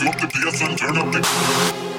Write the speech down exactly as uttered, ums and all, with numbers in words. Look at the S and turn up the